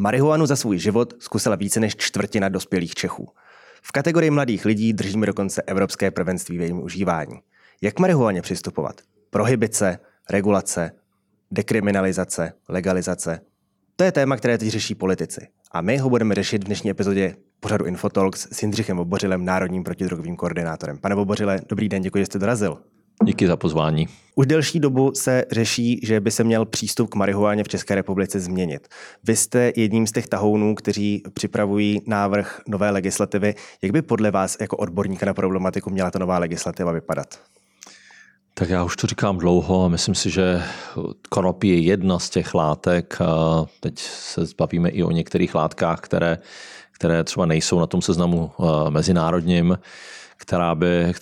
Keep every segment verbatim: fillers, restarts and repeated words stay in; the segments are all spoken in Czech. Marihuanu za svůj život zkusila více než čtvrtina dospělých Čechů. V kategorii mladých lidí držíme dokonce evropské prvenství v jejím užívání. Jak k marihuaně přistupovat? Prohibice, regulace, dekriminalizace, legalizace. To je téma, které teď řeší politici. A my ho budeme řešit v dnešní epizodě pořadu Infotalks s Jindřichem Vobořilem, národním protidrogovým koordinátorem. Pane Vobořile, dobrý den, děkuji, že jste dorazil. Díky za pozvání. Už delší dobu se řeší, že by se měl přístup k marihuáně v České republice změnit. Vy jste jedním z těch tahounů, kteří připravují návrh nové legislativy. Jak by podle vás jako odborníka na problematiku měla ta nová legislativa vypadat? Tak já už to říkám dlouho a myslím si, že konopí je jedna z těch látek. Teď se bavíme i o některých látkách, které, které třeba nejsou na tom seznamu mezinárodním, která by,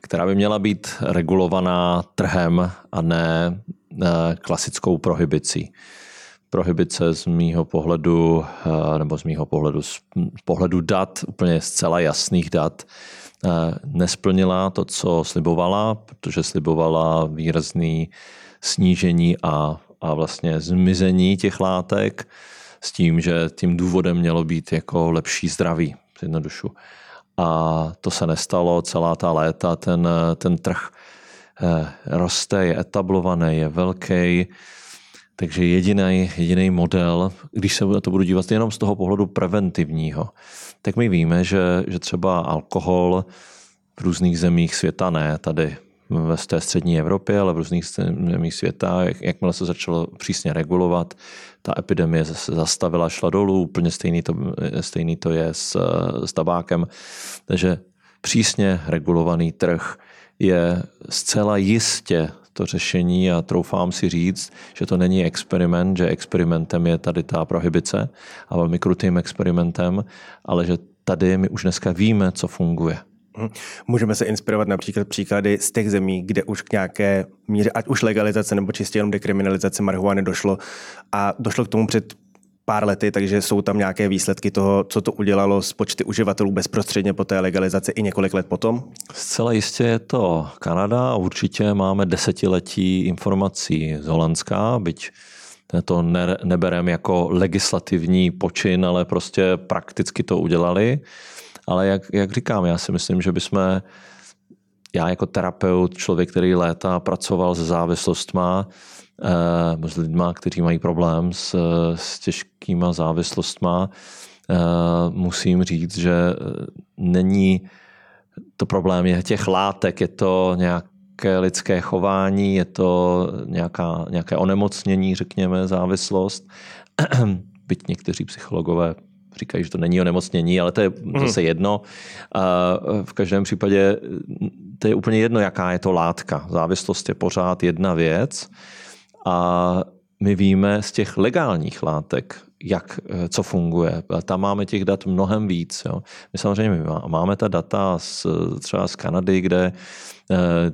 která by měla být regulovaná trhem a ne klasickou prohibicí. Prohibice z mýho pohledu, nebo z mýho pohledu, z pohledu dat, úplně zcela jasných dat, nesplnila to, co slibovala, protože slibovala výrazný snížení a, a vlastně zmizení těch látek s tím, že tím důvodem mělo být jako lepší zdraví, jednoduše. A to se nestalo celá ta léta. Ten, ten trh roste, je etablovaný, je velký. Takže jediný, jediný model, když se na to budu dívat jenom z toho pohledu preventivního, tak my víme, že, že třeba alkohol v různých zemích světa, ne tady ve té střední Evropě, ale v různých zemích světa, jak, jakmile se začalo přísně regulovat, ta epidemie se zastavila, šla dolů, úplně stejný to, stejný to je s, s tabákem. Takže přísně regulovaný trh je zcela jistě to řešení a troufám si říct, že to není experiment, že experimentem je tady ta prohibice a velmi krutým experimentem, ale že tady my už dneska víme, co funguje. Můžeme se inspirovat například příklady z těch zemí, kde už k nějaké míře, ať už legalizace nebo čistě jenom dekriminalizace marihuany došlo a došlo k tomu před pár lety, takže jsou tam nějaké výsledky toho, co to udělalo s počty uživatelů bezprostředně po té legalizaci i několik let potom? Zcela jistě je to Kanada a určitě máme desetiletí informací z Holandska, byť to ne- neberem jako legislativní počin, ale prostě prakticky to udělali. Ale jak, jak říkám, já si myslím, že bychom, já jako terapeut, člověk, který léta pracoval se závislostma, eh, s lidma, kteří mají problém s, s těžkýma závislostma, eh, musím říct, že není to problém je těch látek, je to nějaké lidské chování, je to nějaká, nějaké onemocnění, řekněme, závislost. Byť někteří psychologové říkají, že to není onemocnění, ale to je zase jedno. V každém případě to je úplně jedno, jaká je to látka. Závislost je pořád jedna věc a my víme z těch legálních látek, jak, co funguje. Tam máme těch dat mnohem víc. Jo. My samozřejmě máme ta data z, třeba z Kanady, kde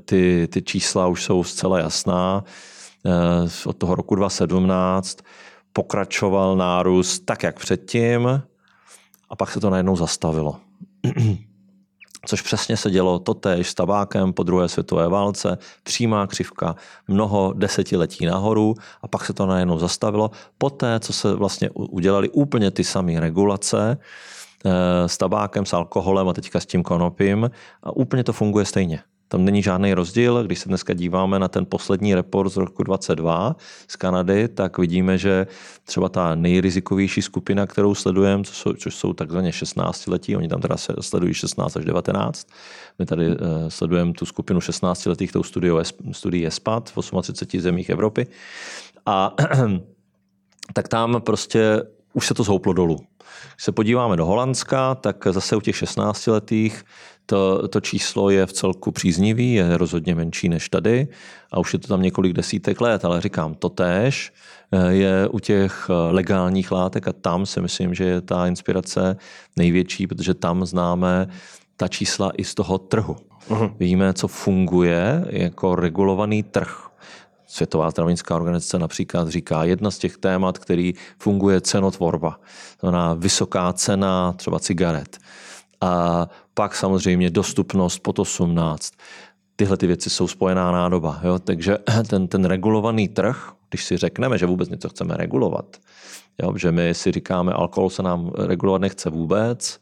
ty, ty čísla už jsou zcela jasná. Od toho roku dva tisíce sedmnáct pokračoval nárůst tak, jak předtím a pak se to najednou zastavilo. Což přesně se dělo totéž s tabákem po druhé světové válce, přímá křivka, mnoho desetiletí nahoru a pak se to najednou zastavilo. Poté, co se vlastně udělali úplně ty samé regulace s tabákem, s alkoholem a teďka s tím konopím a úplně to funguje stejně. Tam není žádný rozdíl. Když se dneska díváme na ten poslední report z roku dvacet dva z Kanady, tak vidíme, že třeba ta nejrizikovější skupina, kterou sledujeme, což jsou takzvaně šestnáctiletí, oni tam teda sledují šestnáct až devatenáct. My tady sledujeme tu skupinu šestnáctiletých, tou studií ESPAD v třiceti osmi zemích Evropy. A tak tam prostě už se to zhouplo dolů. Když se podíváme do Holandska, tak zase u těch šestnáctiletých to, to číslo je v celku příznivý, je rozhodně menší než tady a už je to tam několik desítek let, ale říkám, to též je u těch legálních látek a tam si myslím, že je ta inspirace největší, protože tam známe ta čísla i z toho trhu. Uhum. Víme, co funguje jako regulovaný trh. Světová zdravotnická organizace například říká, jedna z těch témat, který funguje cenotvorba. Znamená vysoká cena třeba cigaret. A pak samozřejmě dostupnost pod osmnáct. Tyhle ty věci jsou spojená nádoba. Jo? Takže ten, ten regulovaný trh, když si řekneme, že vůbec něco chceme regulovat, Jo, že my si říkáme, alkohol se nám regulovat nechce vůbec,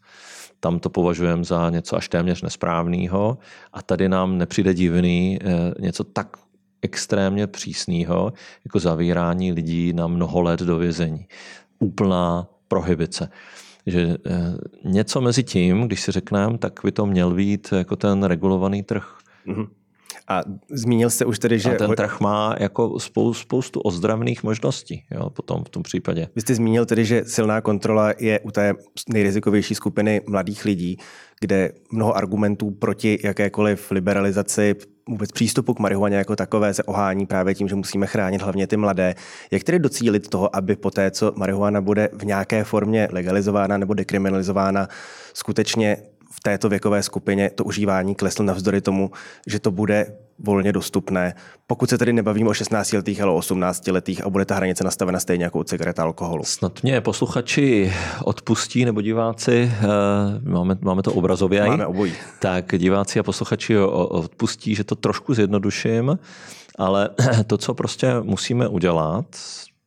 tam to považujeme za něco až téměř nesprávného a tady nám nepřijde divný něco tak extrémně přísného, jako zavírání lidí na mnoho let do vězení. Úplná prohibice. Že něco mezi tím, když si řekneme, tak by to měl být jako ten regulovaný trh. Mm-hmm. A zmínil jste už tedy, že... A ten trh má jako spoustu ozdravných možností, jo, potom v tom případě. Vy jste zmínil tedy, že silná kontrola je u té nejrizikovější skupiny mladých lidí, kde mnoho argumentů proti jakékoliv liberalizaci vůbec přístupu k marihuaně jako takové se ohání právě tím, že musíme chránit hlavně ty mladé. Jak tedy docílit toho, aby poté, co marihuana bude v nějaké formě legalizována nebo dekriminalizována, skutečně v této věkové skupině to užívání kleslo navzdory tomu, že to bude volně dostupné. Pokud se tedy nebavíme o šestnáctiletých, ale o osmnáctiletých a bude ta hranice nastavena stejně jako u cigaret a alkoholu. Snad mě posluchači odpustí, nebo diváci, máme, máme to obrazově. Máme obojí. Tak diváci a posluchači odpustí, že to trošku zjednoduším, ale to, co prostě musíme udělat,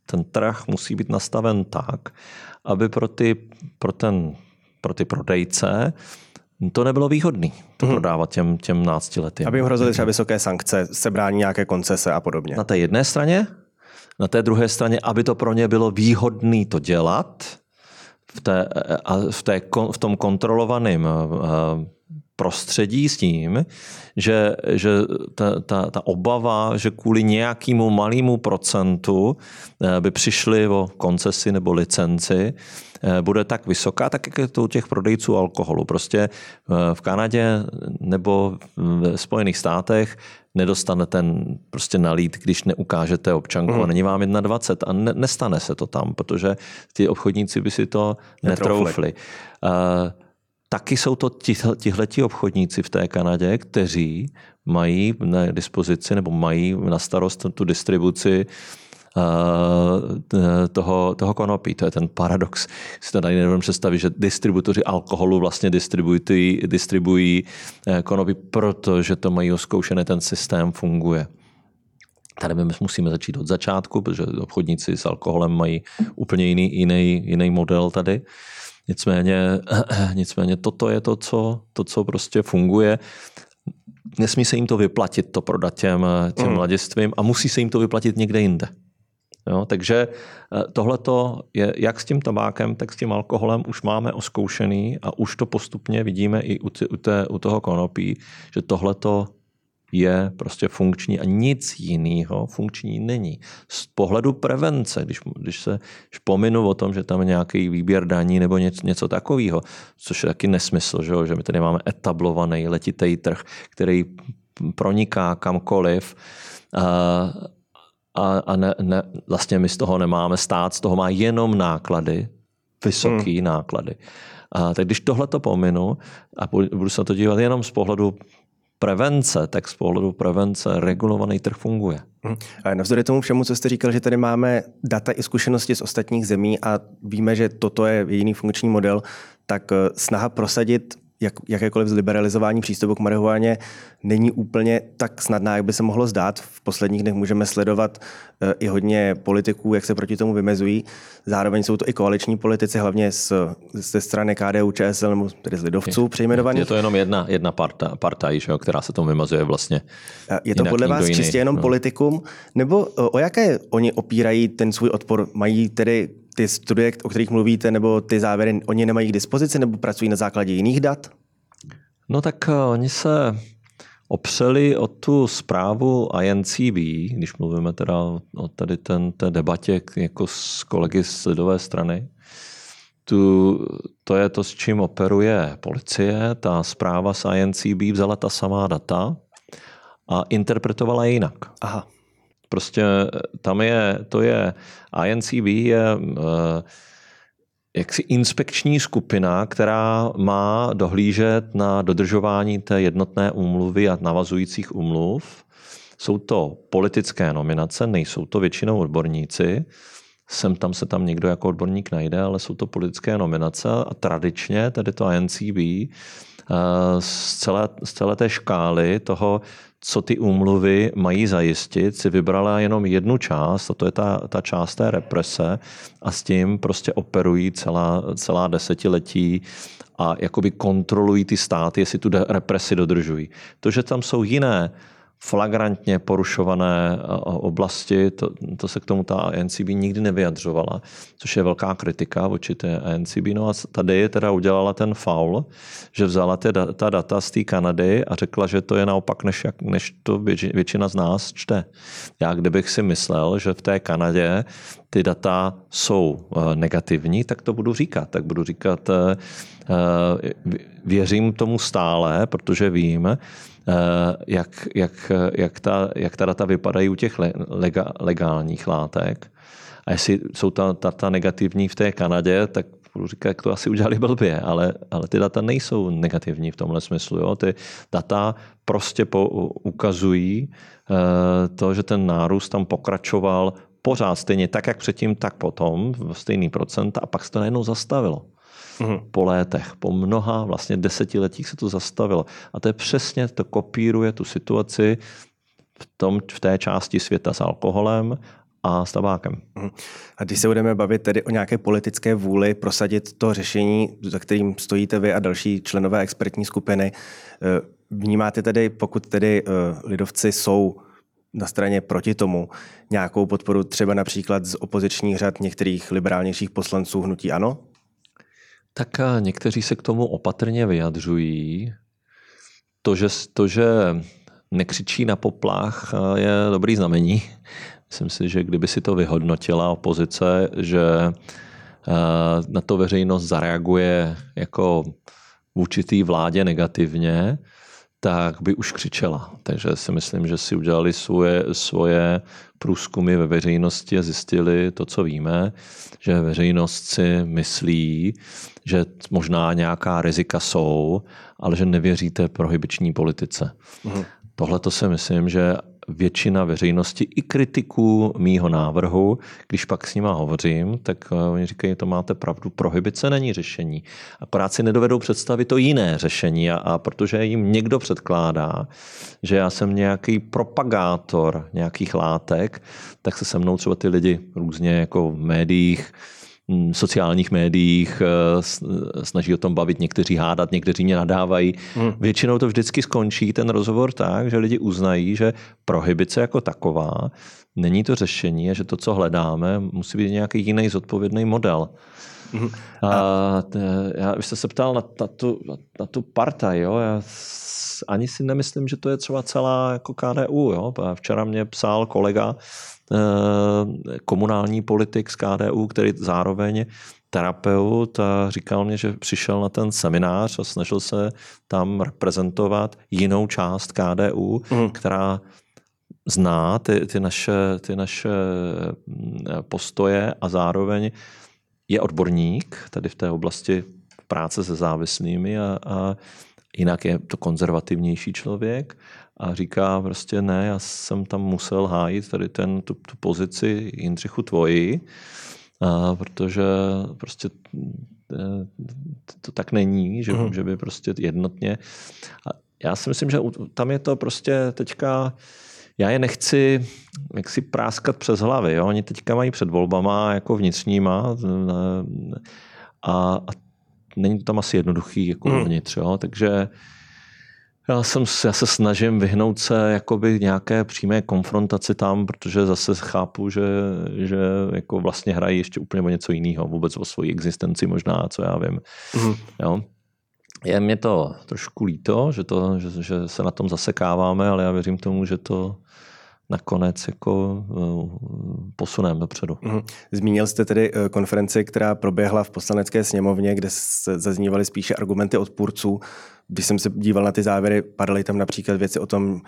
ten trh musí být nastaven tak, aby pro ty, pro ten, pro ty prodejce to nebylo výhodný, to hmm. prodávat těm, těm náctiletým. Aby jim hrozily třeba vysoké sankce, sebrání nějaké koncese a podobně. Na té jedné straně, na té druhé straně, aby to pro ně bylo výhodné to dělat v, té, a v, té, v tom kontrolovaném prostředí s tím, že, že ta, ta, ta obava, že kvůli nějakému malému procentu by přišli o koncesi nebo licenci, bude tak vysoká, tak jak je to u těch prodejců alkoholu. Prostě v Kanadě nebo v Spojených státech nedostanete prostě nalít, když neukážete občanku mm. a není vám dvacet jedna a ne, nestane se to tam, protože ty obchodníci by si to netroufli. netroufli. Taky jsou to tihletí obchodníci v té Kanadě, kteří mají na dispozici nebo mají na starost tu distribuci toho, toho konopí. To je ten paradox. Si to tady nedovedeme představit, že distributoři alkoholu vlastně distribují, distribují konopí, protože to mají zkoušené, ten systém funguje. Tady my musíme začít od začátku, protože obchodníci s alkoholem mají úplně jiný, jiný, jiný model tady. Nicméně, nicméně toto je to co, to, co prostě funguje. Nesmí se jim to vyplatit, to prodat těm, těm mm. mladistvím a musí se jim to vyplatit někde jinde. Jo, takže tohleto je jak s tím tabákem, tak s tím alkoholem už máme oskoušený a už to postupně vidíme i u, u, té, u toho konopí, že tohleto je prostě funkční a nic jiného funkční není. Z pohledu prevence, když, když se když pominu o tom, že tam je nějaký výběr daní nebo něco, něco takového, což je taky nesmysl, že, jo? Že my tady máme etablovaný letitý trh, který proniká kamkoliv a, a, a ne, ne, vlastně my z toho nemáme stát, z toho má jenom náklady, vysoký hmm. náklady. A, tak když tohle to pominu a budu se na to dívat jenom z pohledu prevence, tak z pohledu prevence regulovaný trh funguje. A navzdory tomu všemu, co jste říkal, že tady máme data i zkušenosti z ostatních zemí a víme, že toto je jediný funkční model, tak snaha prosadit jak, jakékoliv zliberalizování přístupu k marihuaně není úplně tak snadná, jak by se mohlo zdát. V posledních dnech můžeme sledovat i hodně politiků, jak se proti tomu vymezují. Zároveň jsou to i koaliční politici, hlavně z, ze strany K D U Č S L, nebo tedy z lidovců přejmenovaných. Je to jenom jedna, jedna parta, partaj, že, která se tomu vymezuje vlastně. Je to jinak, podle vás jiný, čistě jenom no. politikum? Nebo o jaké oni opírají ten svůj odpor? Mají tedy ty studie, o kterých mluvíte, nebo ty závěry, oni nemají k dispozici, nebo pracují na základě jiných dat? No tak oni se opřeli o tu zprávu I N C B, když mluvíme teda o tady ten, té debatě jako s kolegy z lidové strany. Tu, to je to, s čím operuje policie. Ta zpráva z I N C B vzala ta samá data a interpretovala je jinak. Aha. Prostě tam je, to je, I N C B je eh, jaksi inspekční skupina, která má dohlížet na dodržování té jednotné úmluvy a navazujících úmluv. Jsou to politické nominace, nejsou to většinou odborníci. Sem tam se tam někdo jako odborník najde, ale jsou to politické nominace a tradičně tady to I N C B eh, z, celé, z celé té škály toho, co ty úmluvy mají zajistit, si vybrala jenom jednu část, a to je ta, ta část té represe, a s tím prostě operují celá, celá desetiletí a jakoby kontrolují ty státy, jestli tu represi dodržují. To, že tam jsou jiné flagrantně porušované oblasti, to, to se k tomu ta I N C B nikdy nevyjadřovala, což je velká kritika vůči té I N C B. No a tady teda udělala ten faul, že vzala ty, ta data z té Kanady a řekla, že to je naopak, než, jak, než to většina z nás čte. Já kdybych si myslel, že v té Kanadě ty data jsou negativní, tak to budu říkat. Tak budu říkat, věřím tomu stále, protože vím, jak, jak, jak, ta, jak ta data vypadají u těch lega, legálních látek. A jestli jsou ta data negativní v té Kanadě, tak budu říkat, jak to asi udělali blbě, ale, ale ty data nejsou negativní v tomhle smyslu. Jo? Ty data prostě po, ukazují to, že ten nárůst tam pokračoval pořád stejně tak, jak předtím, tak potom, stejný procent, a pak se to najednou zastavilo. Mm. Po létech, po mnoha vlastně desetiletích se to zastavilo. A to je přesně, to kopíruje tu situaci v, tom, v té části světa s alkoholem a s tabákem. Mm. A když se budeme bavit tedy o nějaké politické vůli prosadit to řešení, za kterým stojíte vy a další členové expertní skupiny, vnímáte tedy, pokud tedy lidovci jsou na straně proti tomu, nějakou podporu třeba například z opozičních řad některých liberálnějších poslanců hnutí ANO? Tak někteří se k tomu opatrně vyjadřují. To, že, to, že nekřičí na poplach, je dobrý znamení. Myslím si, že kdyby si to vyhodnotila opozice, že na to veřejnost zareaguje jako vůči té vládě negativně, tak by už křičela. Takže si myslím, že si udělali svoje, svoje průzkumy ve veřejnosti a zjistili to, co víme, že veřejnost si myslí, že možná nějaká rizika jsou, ale že nevěříte prohibiční politice. Mhm. Tohle to si myslím, že většina veřejnosti i kritiků mýho návrhu, když pak s nima hovořím, tak oni říkají, to máte pravdu, prohibice není řešení. Akorát si nedovedou představit to jiné řešení a, a protože jim někdo předkládá, že já jsem nějaký propagátor nějakých látek, tak se se mnou třeba ty lidi různě jako v médiích, sociálních médiích snaží o tom bavit, někteří hádat, někteří mě nadávají. Hmm. Většinou to vždycky skončí ten rozhovor tak, že lidi uznají, že prohibice jako taková není to řešení a že to, co hledáme, musí být nějaký jiný zodpovědný model. Hmm. A t, já, vy jste se ptal na, na, tu, na tu partaj, jo? Já ani si nemyslím, že to je třeba celá jako K D U. Jo? Včera mě psal kolega, komunální politik z K D U, který zároveň terapeut, a říkal mě, že přišel na ten seminář a snažil se tam reprezentovat jinou část K D U, mm. která zná ty, ty, naše, ty naše postoje a zároveň je odborník tady v té oblasti práce se závislými a, a jinak je to konzervativnější člověk. A říká prostě ne, já jsem tam musel hájit tady ten, tu, tu pozici Jindřichu tvoji, a protože prostě to tak není, že, mm. že by prostě jednotně. A já si myslím, že tam je to prostě teďka, já je nechci jak si práskat přes hlavy. Jo? Oni teďka mají před volbama jako vnitřníma a, a není to tam asi jednoduchý jako mm. vnitř. Jo? Takže Já, jsem, já se snažím vyhnout se jakoby nějaké přímé konfrontaci tam, protože zase chápu, že, že jako vlastně hrají ještě úplně o něco jiného, vůbec o svoji existenci možná, co já vím. Mm. Jo. Je mě to trošku líto, že, to, že, že se na tom zasekáváme, ale já věřím tomu, že to nakonec jako posuneme dopředu. Mm. Zmínil jste tedy konferenci, která proběhla v Poslanecké sněmovně, kde se zaznívaly spíše argumenty odpůrců. Když jsem se díval na ty závěry, padaly tam například věci o tom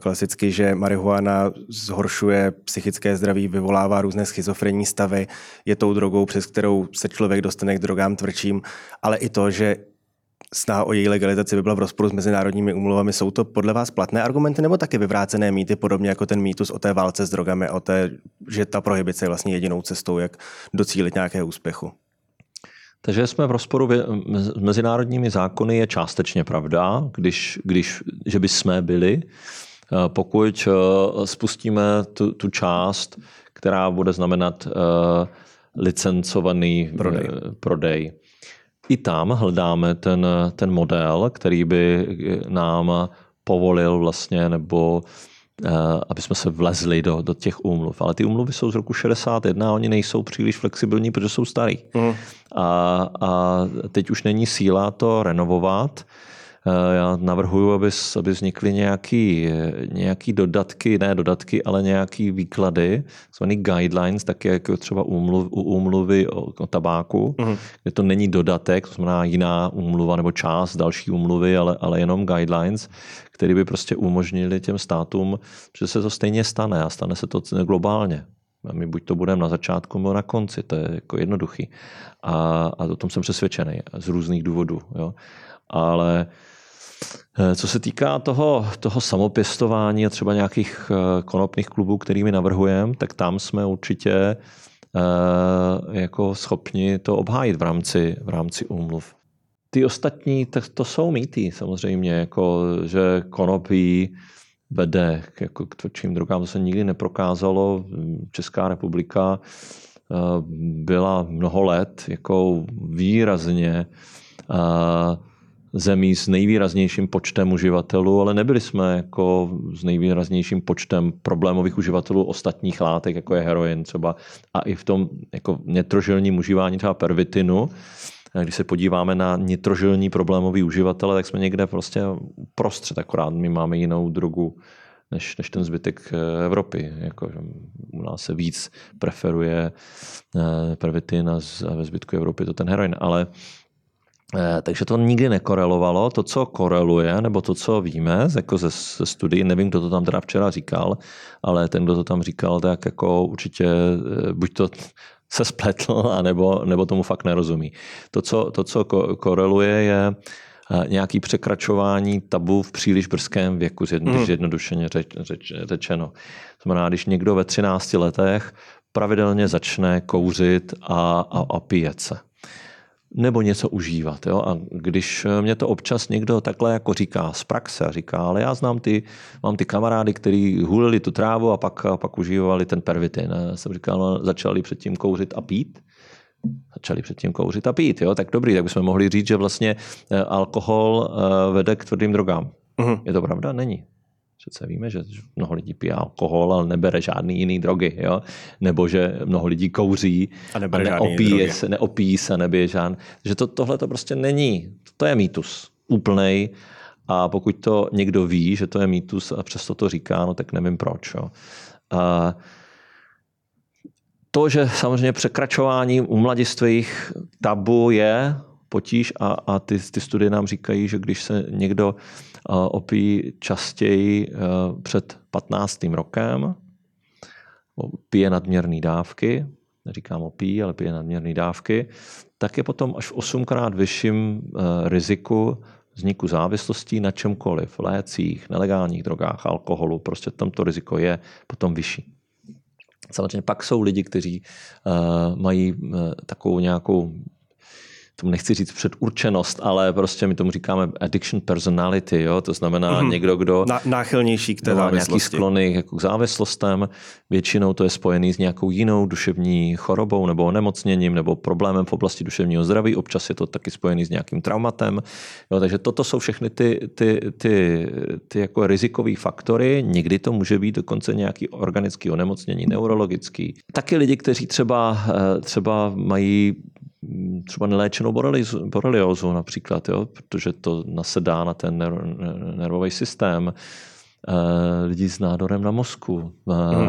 klasicky, že marihuana zhoršuje psychické zdraví, vyvolává různé schizofrenní stavy, je tou drogou, přes kterou se člověk dostane k drogám tvrdším, ale i to, že snaha o její legalizaci by byla v rozporu s mezinárodními úmluvami. Jsou to podle vás platné argumenty, nebo taky vyvrácené mýty, podobně jako ten mýtus o té válce s drogami, o té, že ta prohibice je vlastně jedinou cestou, jak docílit nějakého úspěchu? Takže jsme v rozporu s mezinárodními zákony je částečně pravda, když, když, že by jsme byli, Pokud spustíme tu, tu část, která bude znamenat licencovaný prodej, prodej. I tam hledáme ten, ten model, který by nám povolil vlastně, nebo aby jsme se vlezli do, do těch úmluv. Ale ty úmluvy jsou z roku šedesát jedna, oni nejsou příliš flexibilní, protože jsou starý. Mm. A, a teď už není síla to renovovat. Já navrhuji, aby, aby vznikly nějaký, nějaký dodatky, ne dodatky, ale nějaký výklady, zvaný guidelines, tak jako třeba úmluv, úmluvy o, o tabáku, mm. kde to není dodatek, to znamená jiná úmluva nebo část další úmluvy, ale, ale jenom guidelines, které by prostě umožnili těm státům, že se to stejně stane a stane se to globálně. A my buď to budeme na začátku, nebo na konci, to je jako jednoduchý. A, a o tom jsem přesvědčený z různých důvodů. Jo. Ale co se týká toho, toho samopěstování a třeba nějakých konopných klubů, kterými navrhujeme, tak tam jsme určitě jako schopni to obhájit v rámci, v rámci úmluv. Ty ostatní, tak to jsou mýty samozřejmě, jako, že konopí vede jako k tvrdším drogám. To se nikdy neprokázalo. Česká republika byla mnoho let jako výrazně zemí s nejvýraznějším počtem uživatelů, ale nebyli jsme jako s nejvýraznějším počtem problémových uživatelů ostatních látek, jako je heroin třeba. A i v tom jako nitrožilním užívání třeba pervitinu, když se podíváme na nitrožilní problémový uživatele, tak jsme někde prostě prostřed, akorát my máme jinou drogu než, než ten zbytek Evropy. Jako, u nás se víc preferuje pervitin a ve zbytku Evropy to ten heroin, ale takže to nikdy nekorelovalo. To, co koreluje, nebo to, co víme jako ze, ze studií, nevím, kdo to tam teda včera říkal, ale ten, kdo to tam říkal, tak jako určitě buď to se spletl, anebo, nebo tomu fakt nerozumí. To, co, to, co koreluje, je nějaké překračování tabu v příliš brzkém věku, zjednodušeně řeč, řeč, řečeno. Znamená, když někdo ve třinácti letech pravidelně začne kouřit a, a, a píjet se. Nebo něco užívat. Jo? A když mě to občas někdo takhle jako říká z praxe, říká, ale já znám ty, mám ty kamarády, kteří hulili tu trávu a pak, a pak užívali ten pervitin. Já jsem říkal, no, začali předtím kouřit a pít. Začali předtím kouřit a pít. Jo? Tak dobrý, tak bychom mohli říct, že vlastně alkohol vede k tvrdým drogám. Uh-huh. Je to pravda? Není. Přece víme, že mnoho lidí pije alkohol, ale nebere žádný jiný drogy. Jo? Nebo že mnoho lidí kouří a, a neopíje se, neopíjí se, nebije žádný. Že to, tohle to prostě není. To je mýtus. Úplnej. A pokud to někdo ví, že to je mýtus a přesto to říká, no tak nevím proč. Jo? A to, že samozřejmě překračování u mladistvých tabu je potíž a, a ty, ty studie nám říkají, že když se někdo uh, opíjí častěji uh, před patnáctým rokem, pije nadměrné dávky, neříkám opíjí, ale pije nadměrné dávky, tak je potom až v osmkrát vyšším uh, riziku vzniku závislostí na čemkoliv, lécích, nelegálních drogách, alkoholu, prostě tam to riziko je potom vyšší. Samozřejmě pak jsou lidi, kteří uh, mají uh, takovou nějakou, tomu nechci říct předurčenost, ale prostě my tomu říkáme addiction personality, jo? To znamená mm-hmm. někdo, kdo Na, náchylnější k té závislosti. Nějaký sklony jako k závislostem, většinou to je spojený s nějakou jinou duševní chorobou nebo onemocněním nebo problémem v oblasti duševního zdraví, občas je to taky spojený s nějakým traumatem, jo? Takže toto jsou všechny ty, ty, ty, ty jako rizikové faktory, někdy to může být dokonce nějaký organický onemocnění, neurologický. Taky lidi, kteří třeba, třeba mají třeba neléčenou boreliozu například, jo? Protože to nasedá na ten nervový systém. Lidi s nádorem na mozku. Hmm.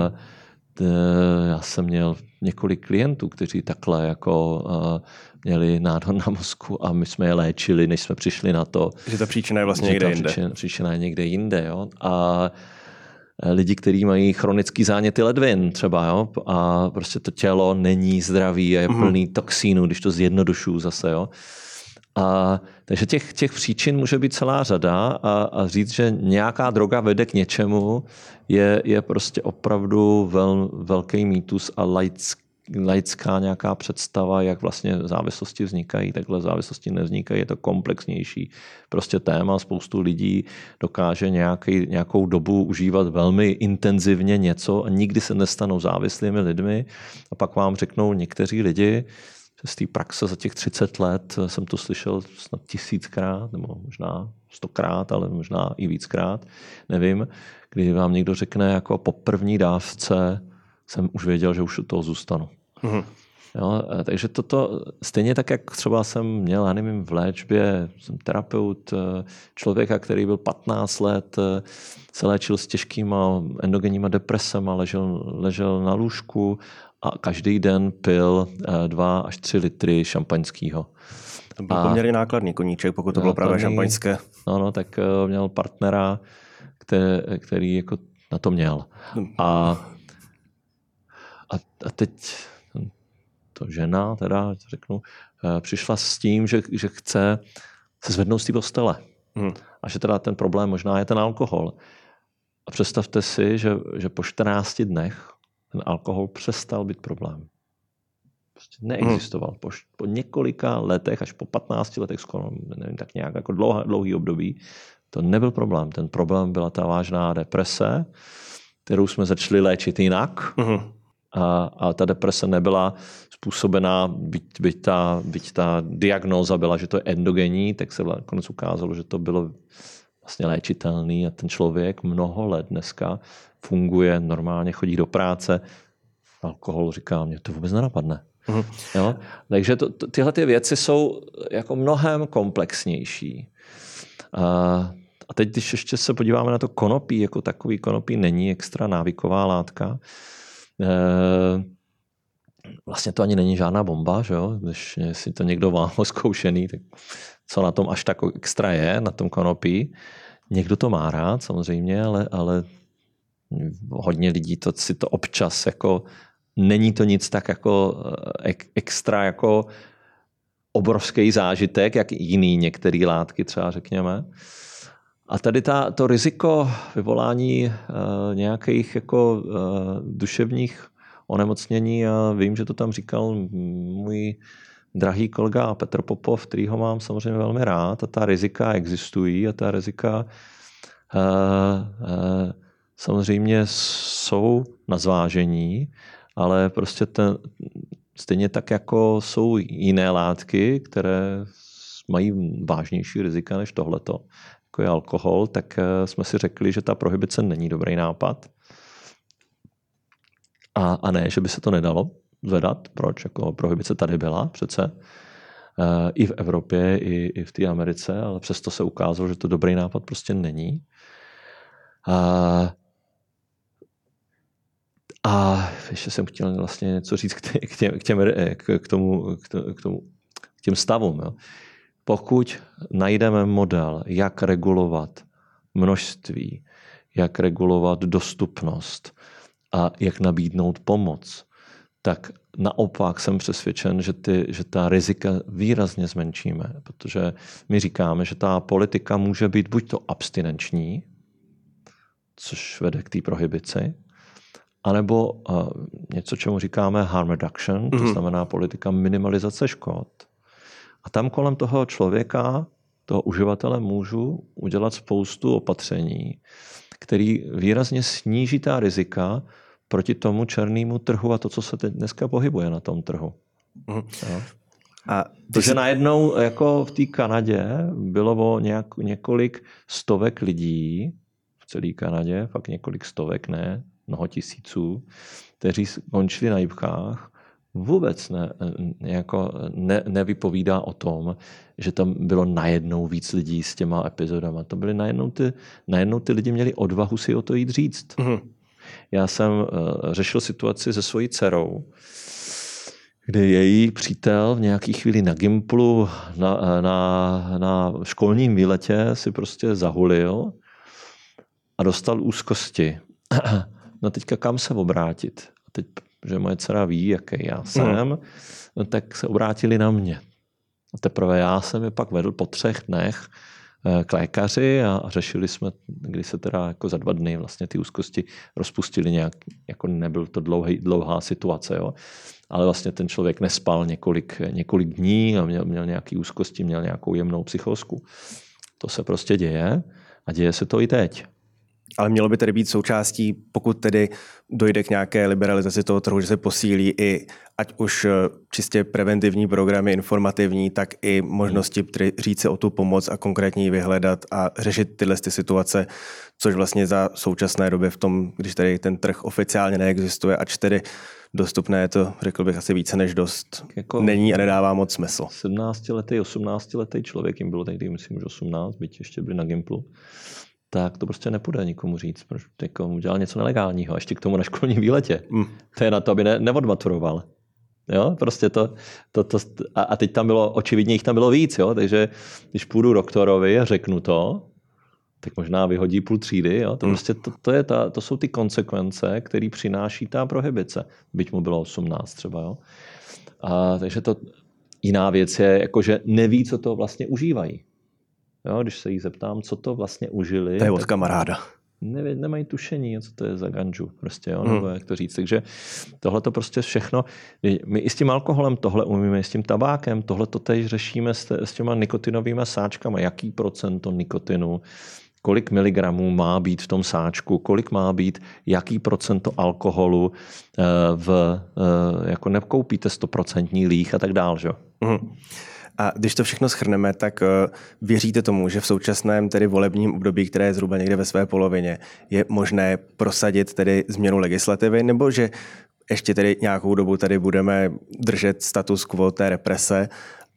Já jsem měl několik klientů, kteří takhle jako měli nádor na mozku a my jsme je léčili, než jsme přišli na to. Že ta příčina je vlastně někde jinde. Příčina, příčina je někde jinde. Jo? A lidi, kteří mají chronický záněty ledvin třeba, jo? A prostě to tělo není zdravý a je plný toxínů, když to zjednodušuju zase. Jo? A, takže těch, těch příčin může být celá řada a, a říct, že nějaká droga vede k něčemu, je, je prostě opravdu vel, velký mýtus a laický laická nějaká představa, jak vlastně závislosti vznikají, takhle závislosti nevznikají, je to komplexnější prostě téma. Spoustu lidí dokáže nějaký, nějakou dobu užívat velmi intenzivně něco a nikdy se nestanou závislými lidmi. A pak vám řeknou někteří lidi, z té praxe za těch třicet let jsem to slyšel snad tisíckrát, nebo možná stokrát, ale možná i víckrát, nevím, když vám někdo řekne, jako po první dávce jsem už věděl, že už u toho zůstanu. Mm-hmm. Jo, takže toto, stejně tak, jak třeba jsem měl, já nevím, v léčbě, jsem terapeut, člověka, který byl patnáct let, se léčil s těžkýma endogenníma depresema, ležel, ležel na lůžku a každý den pil dva až tři litry šampaňského. To byl poměrně nákladný koníček, pokud to nákladný, bylo právě šampaňské. No, no, tak měl partnera, který, který jako na to měl. A, a, a teď to žena, teda řeknu, přišla s tím, že, že chce se zvednout z té postele. Hmm. A že teda ten problém možná je ten alkohol. A představte si, že, že po čtrnácti dnech ten alkohol přestal být problém. Prostě neexistoval. Hmm. Po, po několika letech, až po patnácti letech, skoro, nevím, tak nějak, jako dlouhá, dlouhý období, to nebyl problém. Ten problém byla ta vážná deprese, kterou jsme začali léčit jinak. Hmm. A, a ta deprese nebyla způsobená, byť, byť, ta, byť ta diagnóza byla, že to je endogenní, tak se nakonec ukázalo, že to bylo vlastně léčitelný a ten člověk mnoho let dneska funguje, normálně chodí do práce. Alkohol, říká, mě to vůbec nenapadne. Mm. Jo? Takže to, to, tyhle ty věci jsou jako mnohem komplexnější. A, a teď, když ještě se podíváme na to konopí, jako takový konopí není extra návyková látka, vlastně to ani není žádná bomba, že jo? Když si to někdo má zkoušený, tak co na tom až tak extra je, na tom konopí. Někdo to má rád samozřejmě, ale, ale hodně lidí to, si to občas jako, není to nic tak jako extra jako obrovský zážitek, jak jiný některé látky třeba řekněme. A tady ta, to riziko vyvolání uh, nějakých jako, uh, duševních onemocnění, a vím, že to tam říkal můj drahý kolega Petr Popov, kterýho mám samozřejmě velmi rád, a ta rizika existují a ta rizika uh, uh, samozřejmě jsou na zvážení, ale prostě ten, stejně tak, jako jsou jiné látky, které mají vážnější rizika než tohleto. Jako je alkohol, tak jsme si řekli, že ta prohibice není dobrý nápad. A, a ne, že by se to nedalo zvedat. Proč? Jako prohibice tady byla přece. E, I v Evropě, i, i v té Americe, ale přesto se ukázalo, že to dobrý nápad prostě není. E, a ještě jsem chtěl vlastně něco říct k, těm, k, těm, k, tomu, k, tomu, k těm stavům. Jo. Pokud najdeme model, jak regulovat množství, jak regulovat dostupnost a jak nabídnout pomoc, tak naopak jsem přesvědčen, že, ty, že ta rizika výrazně zmenšíme. Protože my říkáme, že ta politika může být buď to abstinenční, což vede k té prohibici, anebo uh, něco, čemu říkáme harm reduction, mm-hmm. to znamená politika minimalizace škod. A tam kolem toho člověka, toho uživatele, můžu udělat spoustu opatření, které výrazně sníží ta rizika proti tomu černému trhu a to, co se teď dneska pohybuje na tom trhu. Mm. A takže jsi... najednou jako v té Kanadě bylo o nějak, několik stovek lidí, v celé Kanadě, fakt několik stovek, ne, mnoho tisíců, kteří skončili na jibkách, vůbec ne, jako ne, nevypovídá o tom, že tam bylo najednou víc lidí s těma epizodama. To byly najednou ty, najednou ty lidi měli odvahu si o to jít říct. Mm-hmm. Já jsem uh, řešil situaci se svojí dcerou, kde její přítel v nějaký chvíli na Gimplu, na, na, na školním výletě si prostě zahulil a dostal úzkosti. No teďka kam se obrátit? Teď že moje dcera ví, jaký já jsem, no. No, tak se obrátili na mě. A teprve já jsem je pak vedl po třech dnech k lékaři a řešili jsme, kdy se teda jako za dva dny vlastně ty úzkosti rozpustily nějak, jako nebyl to dlouhý, dlouhá situace. Jo? ale vlastně ten člověk nespal několik, několik dní a měl, měl nějaký úzkosti, měl nějakou jemnou psychózku. To se prostě děje a děje se to i teď. Ale mělo by tedy být součástí, pokud tedy dojde k nějaké liberalizaci toho trhu, že se posílí i ať už čistě preventivní programy, informativní, tak i možnosti říct se o tu pomoc a konkrétně ji vyhledat a řešit tyhle ty situace, což vlastně za současné doby v tom, když tady ten trh oficiálně neexistuje, ač tedy dostupné je to, řekl bych, asi více než dost, jako není a nedává moc smysl. sedmnáctiletý, osmnáctiletý člověk, jim bylo tehdy, myslím, že osmnáct, byť ještě byli na Gimplu, tak to prostě nepůjde nikomu říct, protože někomu dělal něco nelegálního, ještě k tomu na školním výletě. Mm. To je na to, aby ne, neodmaturoval. Jo, prostě to, to, to, a, a teď tam bylo, očividně jich tam bylo víc, jo, takže když půjdu doktorovi a řeknu to, tak možná vyhodí půl třídy, jo, to, mm. prostě to, to, je ta, to jsou ty konsekvence, které přináší ta prohibice, byť mu bylo osmnáct třeba, jo. A, takže to jiná věc je, jakože neví, co to vlastně užívají. Jo, když se jich zeptám, co to vlastně užili. To je od kamaráda. Nevě, nemají tušení, co to je za ganžu, prostě, jo, nebo hmm. jak to říct. Takže tohle to prostě všechno, my i s tím alkoholem tohle umíme, i s tím tabákem, tohle to teď řešíme s, s těma nikotinovými sáčkama. Jaký procento nikotinu, kolik miligramů má být v tom sáčku, kolik má být, jaký procento alkoholu v, jako nekoupíte stoprocentní líh a tak dál, že? Hmm. A když to všechno shrneme, tak věříte tomu, že v současném tedy volebním období, které je zhruba někde ve své polovině, je možné prosadit tedy změnu legislativy, nebo že ještě tedy nějakou dobu tady budeme držet status quo té represe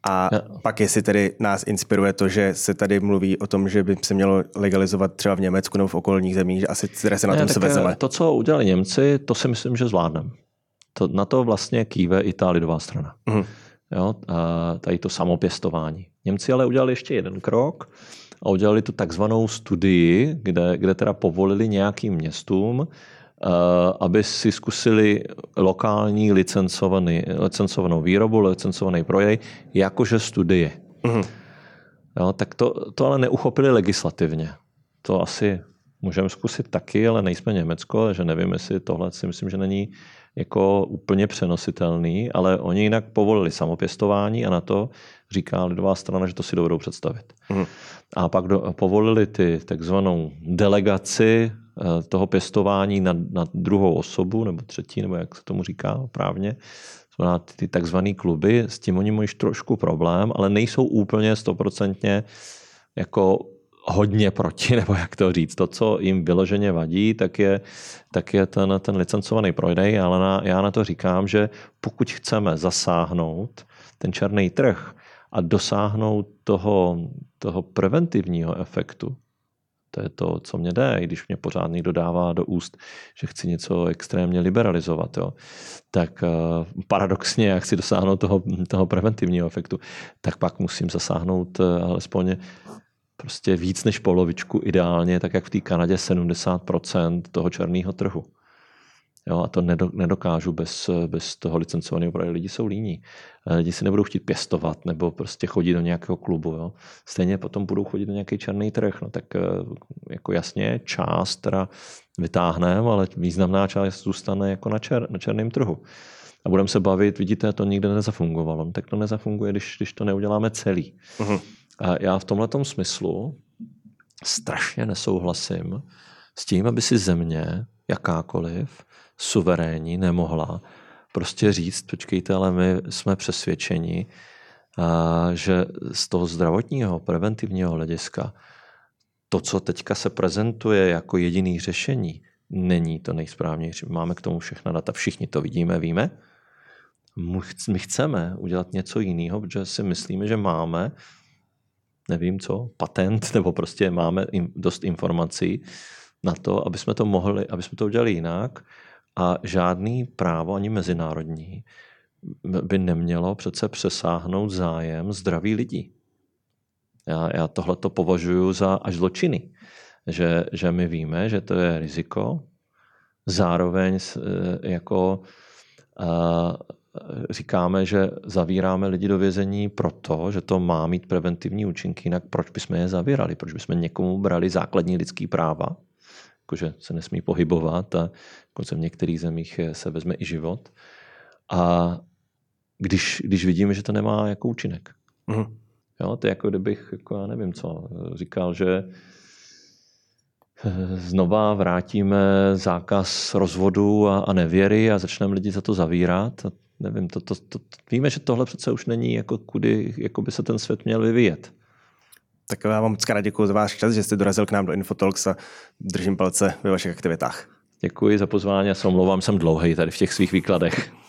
a no. pak jestli tedy nás inspiruje to, že se tady mluví o tom, že by se mělo legalizovat třeba v Německu nebo v okolních zemích, že asi které se na ne, tom se vezeme. To, co udělali Němci, to si myslím, že zvládneme. To, na to vlastně kýve i ta lidová strana. Mm. Jo, a tady to samopěstování. Němci ale udělali ještě jeden krok a udělali tu takzvanou studii, kde, kde teda povolili nějakým městům, aby si zkusili lokální licencovanou výrobu, licencovaný prodej, jakože studie. Mm-hmm. Jo, tak to, to ale neuchopili legislativně. To asi můžeme zkusit taky, ale nejsme Německo, že nevím, jestli tohle si myslím, že není jako úplně přenositelný, ale oni jinak povolili samopěstování a na to říká lidová strana, že to si dovedou představit. Mm. A pak do, povolili ty takzvanou delegaci toho pěstování na, na druhou osobu, nebo třetí, nebo jak se tomu říká právně, znamená ty takzvaný kluby, s tím oni mají trošku problém, ale nejsou úplně stoprocentně jako hodně proti, nebo jak to říct. To, co jim vyloženě vadí, tak je, tak je ten, ten licencovaný prodej, ale na, já na to říkám, že pokud chceme zasáhnout ten černý trh a dosáhnout toho, toho preventivního efektu, to je to, co mě jde, i když mě pořád někdo dává do úst, že chci něco extrémně liberalizovat, jo, tak paradoxně, jak chci dosáhnout toho, toho preventivního efektu, tak pak musím zasáhnout alespoň prostě víc než polovičku ideálně, tak jak v té Kanadě sedmdesát procent toho černého trhu. Jo, a to nedokážu bez, bez toho licencovaného prodeje. Lidi jsou líní. Lidi si nebudou chtít pěstovat nebo prostě chodit do nějakého klubu. Jo. Stejně potom budou chodit do nějaký černý trh. No, tak jako jasně, část teda vytáhneme, ale významná část zůstane jako na, čer, na černém trhu. A budeme se bavit, vidíte, to nikde nezafungovalo. No, tak to nezafunguje, když, když to neuděláme celý. Mhm. A já v tomhletom smyslu strašně nesouhlasím s tím, aby si země, jakákoliv, suverénní, nemohla prostě říct, počkejte, ale my jsme přesvědčeni, že z toho zdravotního, preventivního hlediska to, co teďka se prezentuje jako jediné řešení, není to nejsprávnější. Máme k tomu všechna data, všichni to vidíme, víme. My chceme udělat něco jiného, protože si myslíme, že máme nevím co, patent, nebo prostě máme dost informací na to, aby jsme to mohli, aby jsme to udělali jinak a žádný právo, ani mezinárodní, by nemělo přece přesáhnout zájem zdraví lidí. Já, já tohle to považuji za až zločiny, že, že my víme, že to je riziko, zároveň jako a, říkáme, že zavíráme lidi do vězení proto, že to má mít preventivní účinky, jinak proč bychom je zavírali? Proč bychom někomu brali základní lidský práva? Jakože se nesmí pohybovat a v některých zemích se vezme i život. A když, když vidíme, že to nemá jako účinek. Mm. Jo, to je jako kdybych, jako já nevím co, říkal, že znova vrátíme zákaz rozvodu a, a nevěry a začneme lidi za to zavírat. A nevím, to, to, to, víme, že tohle přece už není, jako kudy jako by se ten svět měl vyvíjet. Tak já vám moc krát děkuji za váš čas, že jste dorazil k nám do Infotalks a držím palce ve vašich aktivitách. Děkuji za pozvání a se omlouvám, jsem dlouhý tady v těch svých výkladech.